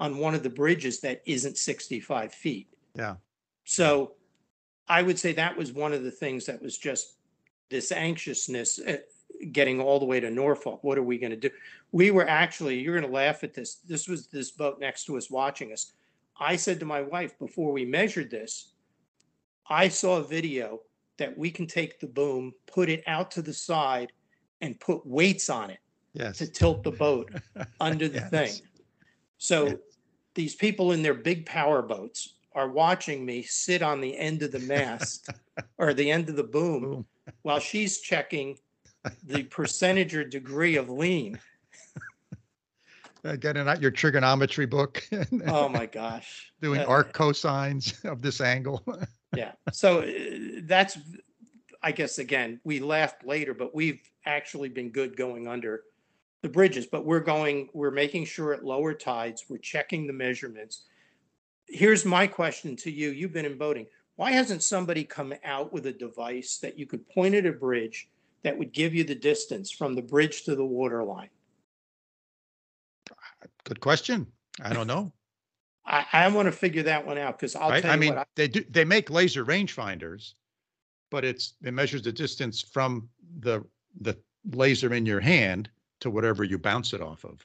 on one of the bridges that isn't 65 feet. Yeah. So I would say that was one of the things that was just this anxiousness getting all the way to Norfolk. What are we going to do? We were actually, you're going to laugh at this. This was this boat next to us watching us. I said to my wife, before we measured this, I saw a video that we can take the boom, put it out to the side, and put weights on it to tilt the boat under the thing. So these people in their big power boats are watching me sit on the end of the mast or the end of the boom while she's checking the percentage or degree of lean. Getting out your trigonometry book. Oh my gosh. Doing arc cosines of this angle. Yeah. So that's, I guess, again, we laughed later, but we've actually been good going under the bridges, but we're making sure at lower tides, we're checking the measurements. Here's my question to you. You've been in boating. Why hasn't somebody come out with a device that you could point at a bridge that would give you the distance from the bridge to the waterline? Good question. I don't know. I want to figure that one out because I'll tell you. I mean, they do. They make laser rangefinders, but it measures the distance from the laser in your hand to whatever you bounce it off of.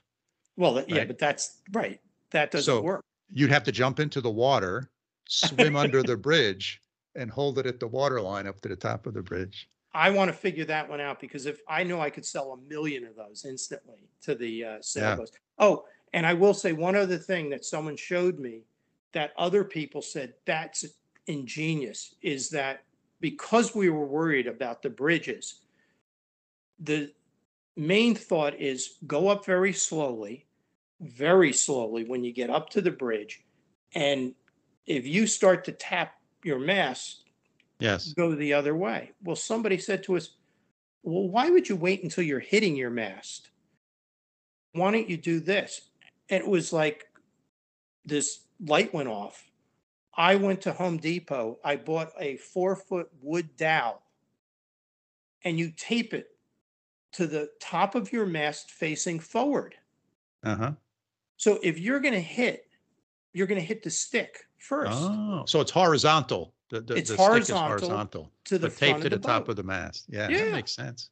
Well, yeah, but that's right. That doesn't work. You'd have to jump into the water, swim under the bridge, and hold it at the waterline up to the top of the bridge. I want to figure that one out because if I know I could sell 1 million of those instantly to the sailboats. Yeah. Oh, and I will say one other thing that someone showed me that other people said that's ingenious is that because we were worried about the bridges, the main thought is go up very slowly when you get up to the bridge. And if you start to tap your mast Yes. Go the other way. Well, somebody said to us, well, why would you wait until you're hitting your mast? Why don't you do this? And it was like this light went off. I went to Home Depot. I bought a 4-foot wood dowel, and you tape it to the top of your mast facing forward. Uh-huh. So if you're going to hit the stick first. Oh, so it's horizontal. It's the horizontal, stick is horizontal to the front of the boat. Taped to the top of the mast. Yeah, that makes sense.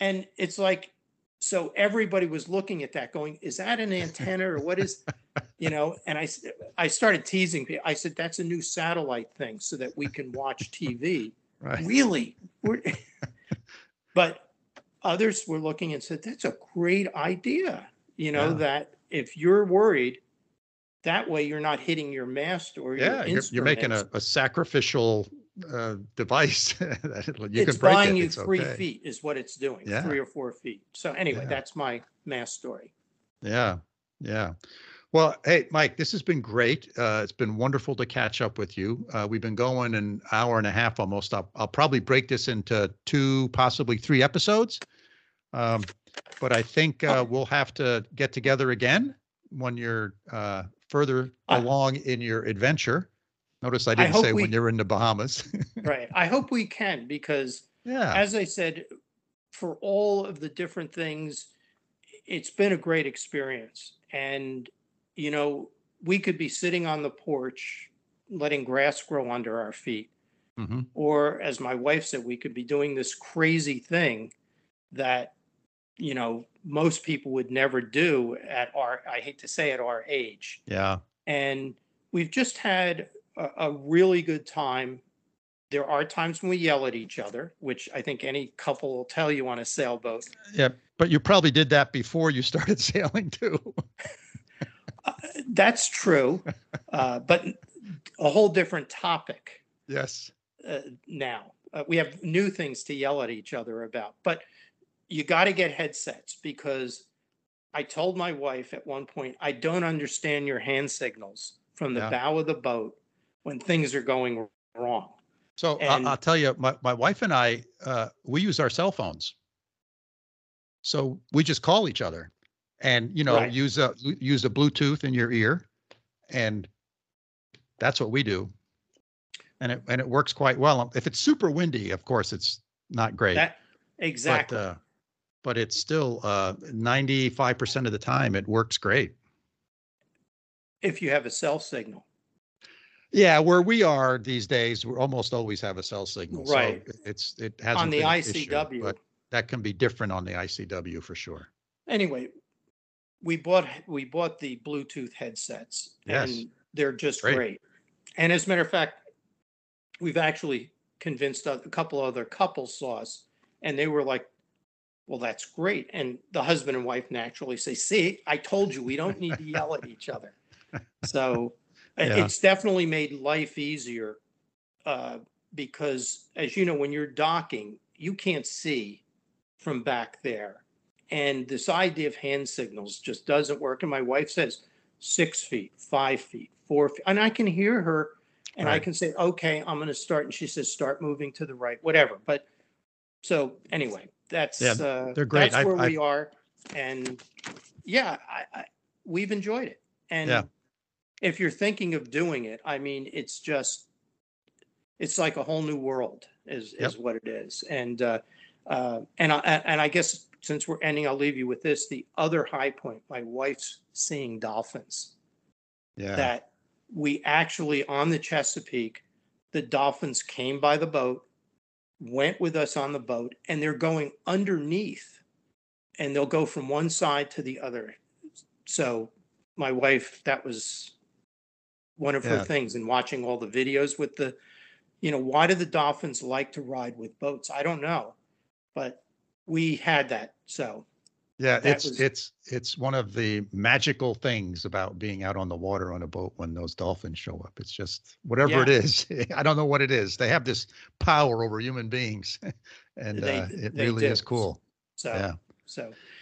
And it's like, so everybody was looking at that going, is that an antenna or what is, you know? And I started teasing people. I said, that's a new satellite thing so that we can watch TV. Right. Really? But others were looking and said, that's a great idea. You know, that if you're worried, that way you're not hitting your mast or your instruments. You're making a sacrificial device. It's buying you 3 feet is what it's doing, 3 or 4 feet. So anyway, that's my mast story. Yeah. Well, hey, Mike, this has been great. It's been wonderful to catch up with you. We've been going an hour and a half almost. I'll probably break this into 2, possibly 3 episodes. But I think we'll have to get together again when you're further along in your adventure. Notice I didn't say when you're in the Bahamas. Right. I hope we can, because as I said, for all of the different things, it's been a great experience. And, you know, we could be sitting on the porch, letting grass grow under our feet. Mm-hmm. Or as my wife said, we could be doing this crazy thing that, you know, most people would never do at our, I hate to say, at our age. Yeah. And we've just had a really good time. There are times when we yell at each other, which I think any couple will tell you on a sailboat. Yeah. But you probably did that before you started sailing too. That's true. But a whole different topic. Yes. Now we have new things to yell at each other about, but you got to get headsets, because I told my wife at one point, I don't understand your hand signals from the bow of the boat when things are going wrong. So I'll tell you, my wife and I, we use our cell phones. So we just call each other and, you know, use a Bluetooth in your ear. And that's what we do. And it works quite well. If it's super windy, of course, it's not great. Exactly. But it's still 95% of the time it works great. If you have a cell signal. Yeah, where we are these days, we almost always have a cell signal. Right. So it hasn't on the been ICW. Issue, but that can be different on the ICW for sure. Anyway, we bought the Bluetooth headsets. Yes. And they're just great. And as a matter of fact, we've actually convinced a couple other couples saw us, and they were like, well, that's great. And the husband and wife naturally say, see, I told you, we don't need to yell at each other. So it's definitely made life easier because, as you know, when you're docking, you can't see from back there. And this idea of hand signals just doesn't work. And my wife says 6 feet, 5 feet, 4 feet. And I can hear her and I can say, okay, I'm going to start. And she says, start moving to the right, whatever. But so anyway. That's they're great. That's where we are, and we've enjoyed it. And if you're thinking of doing it, I mean, it's just, it's like a whole new world is what it is. And I guess since we're ending, I'll leave you with this: the other high point, my wife's seeing dolphins. Yeah, that we actually on the Chesapeake, the dolphins came by the boat, went with us on the boat, and they're going underneath, and they'll go from one side to the other. So my wife, that was one of her things, and watching all the videos with the, you know, why do the dolphins like to ride with boats? I don't know, but we had that. So it's one of the magical things about being out on the water on a boat when those dolphins show up. It's just whatever it is. I don't know what it is. They have this power over human beings, and it really is cool. So,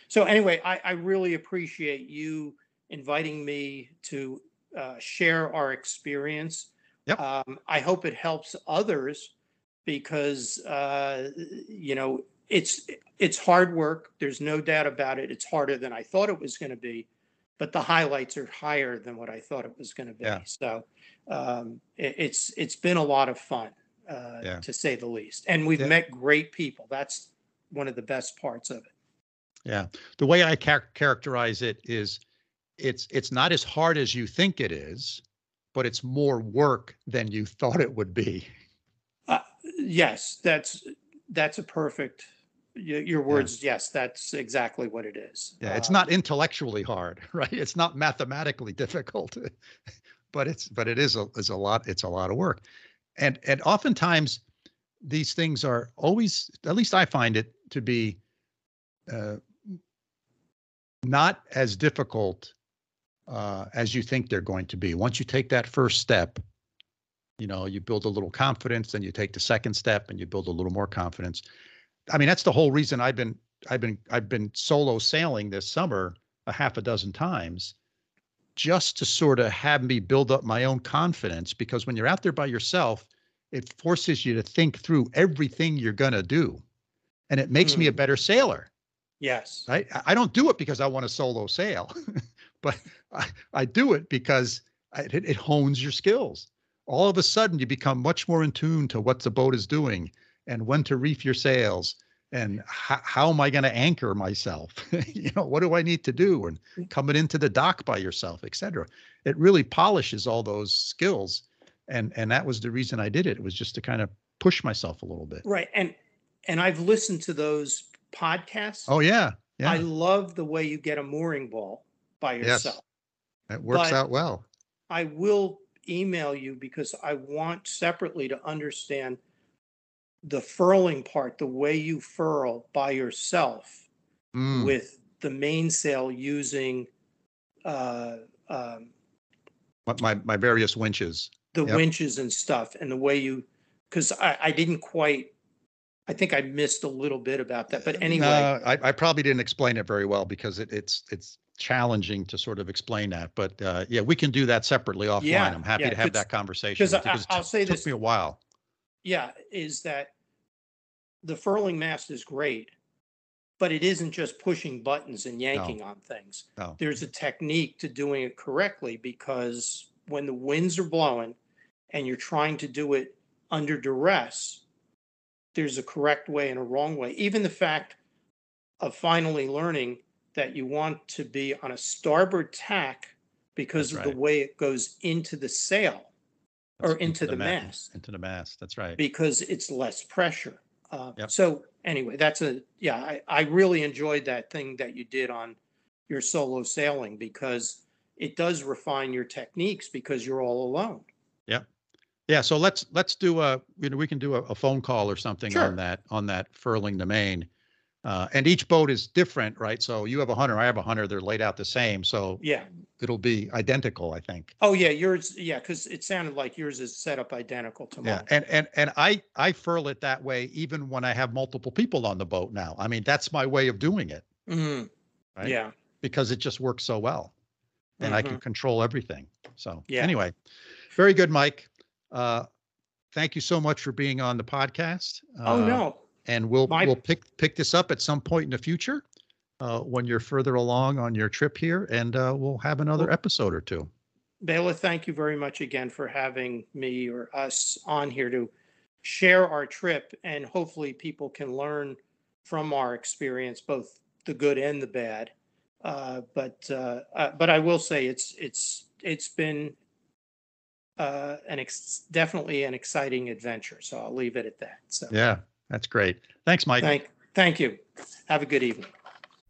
so anyway, I really appreciate you inviting me to share our experience. Yep. I hope it helps others because, you know, it's hard work. There's no doubt about it. It's harder than I thought it was going to be, but the highlights are higher than what I thought it was going to be. Yeah. So it's been a lot of fun, to say the least. And we've met great people. That's one of the best parts of it. Yeah. The way I characterize it is it's not as hard as you think it is, but it's more work than you thought it would be. Yes, that's a perfect, your words. Yeah. Yes, that's exactly what it is. Yeah. It's not intellectually hard, right? It's not mathematically difficult, but it is a lot of work. And oftentimes these things are always, at least I find it to be, not as difficult as you think they're going to be. Once you take that first step, you know, you build a little confidence, then you take the second step and you build a little more confidence. I mean, that's the whole reason I've been solo sailing this summer a half a dozen times, just to sort of have me build up my own confidence, because when you're out there by yourself, it forces you to think through everything you're going to do, and it makes me a better sailor. Yes. Right? I don't do it because I want to solo sail, but I do it because it hones your skills. All of a sudden, you become much more in tune to what the boat is doing and when to reef your sails and how am I going to anchor myself? You know, what do I need to do? And coming into the dock by yourself, et cetera. It really polishes all those skills. And that was the reason I did it. It was just to kind of push myself a little bit. Right. And I've listened to those podcasts. Oh yeah. Yeah. I love the way you get a mooring ball by yourself. Yes. It works out well. I will email you because I want separately to understand the furling part, the way you furl by yourself with the mainsail using my various winches. The winches and stuff, and the way you, because I didn't quite, I think I missed a little bit about that, but anyway. I probably didn't explain it very well because it's challenging to sort of explain that, but yeah, we can do that separately offline. Yeah, I'm happy to have that conversation. Because I'll say this took me a while. Yeah, is that the furling mast is great, but it isn't just pushing buttons and yanking on things. No. There's a technique to doing it correctly, because when the winds are blowing and you're trying to do it under duress, there's a correct way and a wrong way. Even the fact of finally learning that you want to be on a starboard tack because of the way it goes into the sail or into the mast. Into the mast, that's right. Because it's less pressure. So anyway, I really enjoyed that thing that you did on your solo sailing, because it does refine your techniques because you're all alone. Yeah. Yeah. So let's do we can do a phone call or something on that furling the main, and each boat is different, right? So you have a Hunter, I have a Hunter. They're laid out the same. So it'll be identical, I think. Oh yeah. Yours. Yeah. Cause it sounded like yours is set up identical to mine. Yeah. And I furl it that way, even when I have multiple people on the boat now. I mean, that's my way of doing it. Mm-hmm. Right? Yeah. Because it just works so well and I can control everything. So anyway, very good, Mike. Thank you so much for being on the podcast. And we'll pick this up at some point in the future when you're further along on your trip here, and we'll have another episode or two. Bala, thank you very much again for having me or us on here to share our trip, and hopefully people can learn from our experience, both the good and the bad. But I will say it's been definitely an exciting adventure. So I'll leave it at that. So yeah, that's great. Thanks, Mike. Thank you. Have a good evening.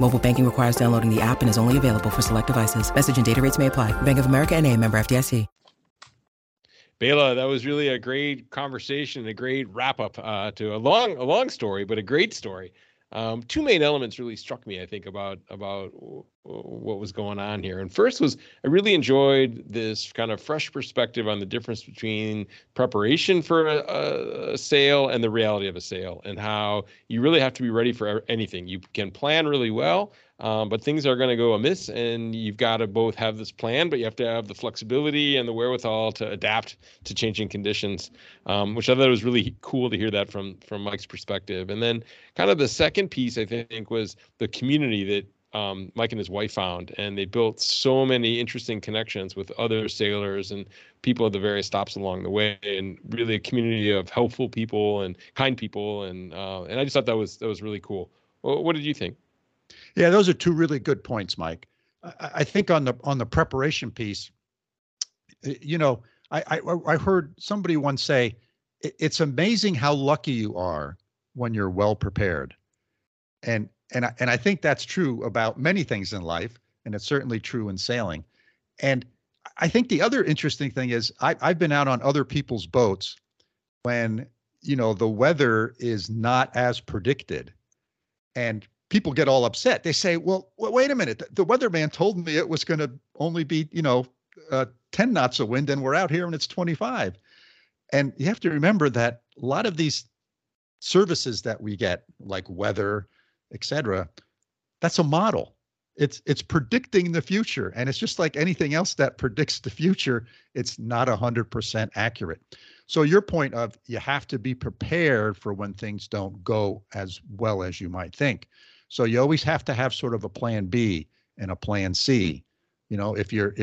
Mobile banking requires downloading the app and is only available for select devices. Message and data rates may apply. Bank of America NA, member FDIC. Bala, that was really a great conversation, a great wrap up to a long story, but a great story. Two main elements really struck me, I think, about what was going on here. And first was, I really enjoyed this kind of fresh perspective on the difference between preparation for a sale and the reality of a sale, and how you really have to be ready for anything. You can plan really well, but things are going to go amiss, and you've got to both have this plan, but you have to have the flexibility and the wherewithal to adapt to changing conditions, which I thought was really cool to hear that from Mike's perspective. And then kind of the second piece, I think, was the community that Mike and his wife found, and they built so many interesting connections with other sailors and people at the various stops along the way, and really a community of helpful people and kind people, and I just thought that was really cool. What did you think? Yeah, those are two really good points, Mike. I think on the preparation piece, you know, I heard somebody once say, "It's amazing how lucky you are when you're well prepared," and I think that's true about many things in life, and it's certainly true in sailing. And I think the other interesting thing is I've been out on other people's boats when, you know, the weather is not as predicted, and people get all upset. They say, well, wait a minute, the weatherman told me it was going to only be, you know, 10 knots of wind, and we're out here and it's 25. And you have to remember that a lot of these services that we get, like weather, etc., that's a model. It's predicting the future, and it's just like anything else that predicts the future, it's not 100% accurate. So your point of you have to be prepared for when things don't go as well as you might think. So you always have to have sort of a plan B and a plan C. You know, if you're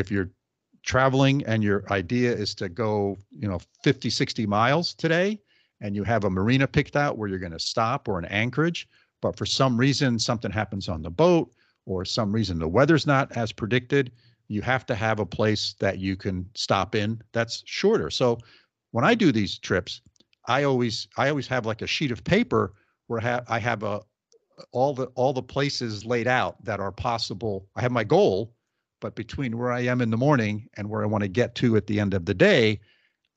traveling and your idea is to go, you know, 50, 60 miles today, and you have a marina picked out where you're going to stop, or an anchorage, but for some reason, something happens on the boat, or some reason the weather's not as predicted, you have to have a place that you can stop in that's shorter. So when I do these trips, I always have like a sheet of paper where I have all the places laid out that are possible. I have my goal, but between where I am in the morning and where I want to get to at the end of the day,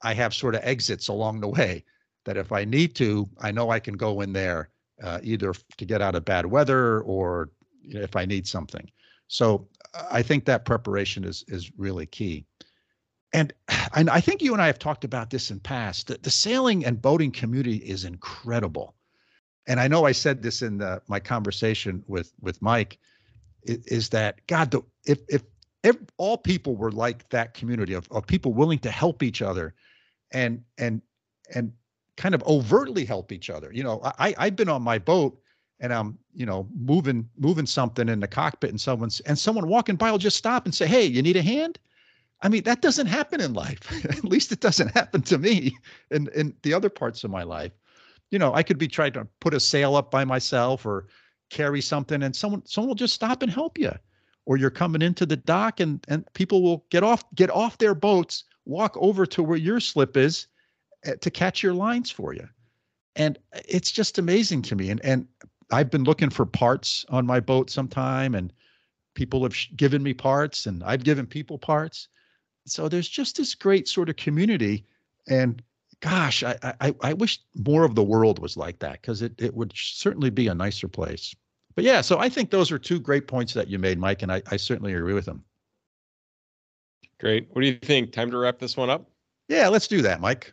I have sort of exits along the way that if I need to, I know I can go in there. Either to get out of bad weather, or, you know, if I need something. So I think that preparation is really key. And I think you and I have talked about this in past. The sailing and boating community is incredible. And I know I said this in my conversation with Mike, is that, God, if all people were like that community of people willing to help each other and kind of overtly help each other. You know, I've been on my boat and I'm, you know, moving something in the cockpit, and someone walking by will just stop and say, hey, you need a hand? I mean, that doesn't happen in life. At least it doesn't happen to me in the other parts of my life. You know, I could be trying to put a sail up by myself or carry something, and someone will just stop and help you. Or you're coming into the dock and people will get off their boats, walk over to where your slip is, to catch your lines for you. And it's just amazing to me. And I've been looking for parts on my boat sometime, and people have given me parts, and I've given people parts. So there's just this great sort of community. And gosh, I wish more of the world was like that, because it would certainly be a nicer place. But yeah, so I think those are two great points that you made, Mike, and I certainly agree with them. Great. What do you think? Time to wrap this one up? Yeah, let's do that, Mike.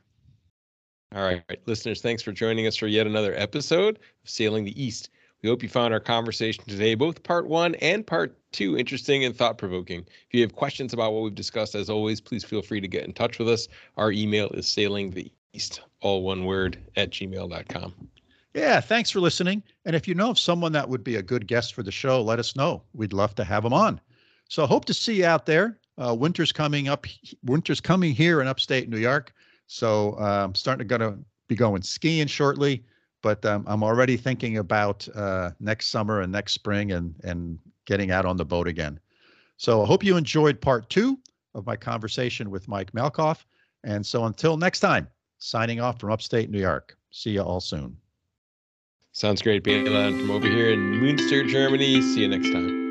All right, listeners, thanks for joining us for yet another episode of Sailing the East. We hope you found our conversation today, both part one and part two, interesting and thought-provoking. If you have questions about what we've discussed, as always, please feel free to get in touch with us. Our email is sailingtheeast, all one word, @gmail.com. Yeah, thanks for listening. And if you know of someone that would be a good guest for the show, let us know. We'd love to have them on. So hope to see you out there. Winter's coming here in upstate New York. So I'm starting to be going skiing shortly, but I'm already thinking about next summer and next spring and getting out on the boat again. So I hope you enjoyed part two of my conversation with Mike Malkoff. And so until next time, signing off from upstate New York. See you all soon. Sounds great, Bala, from over here in Münster, Germany. See you next time.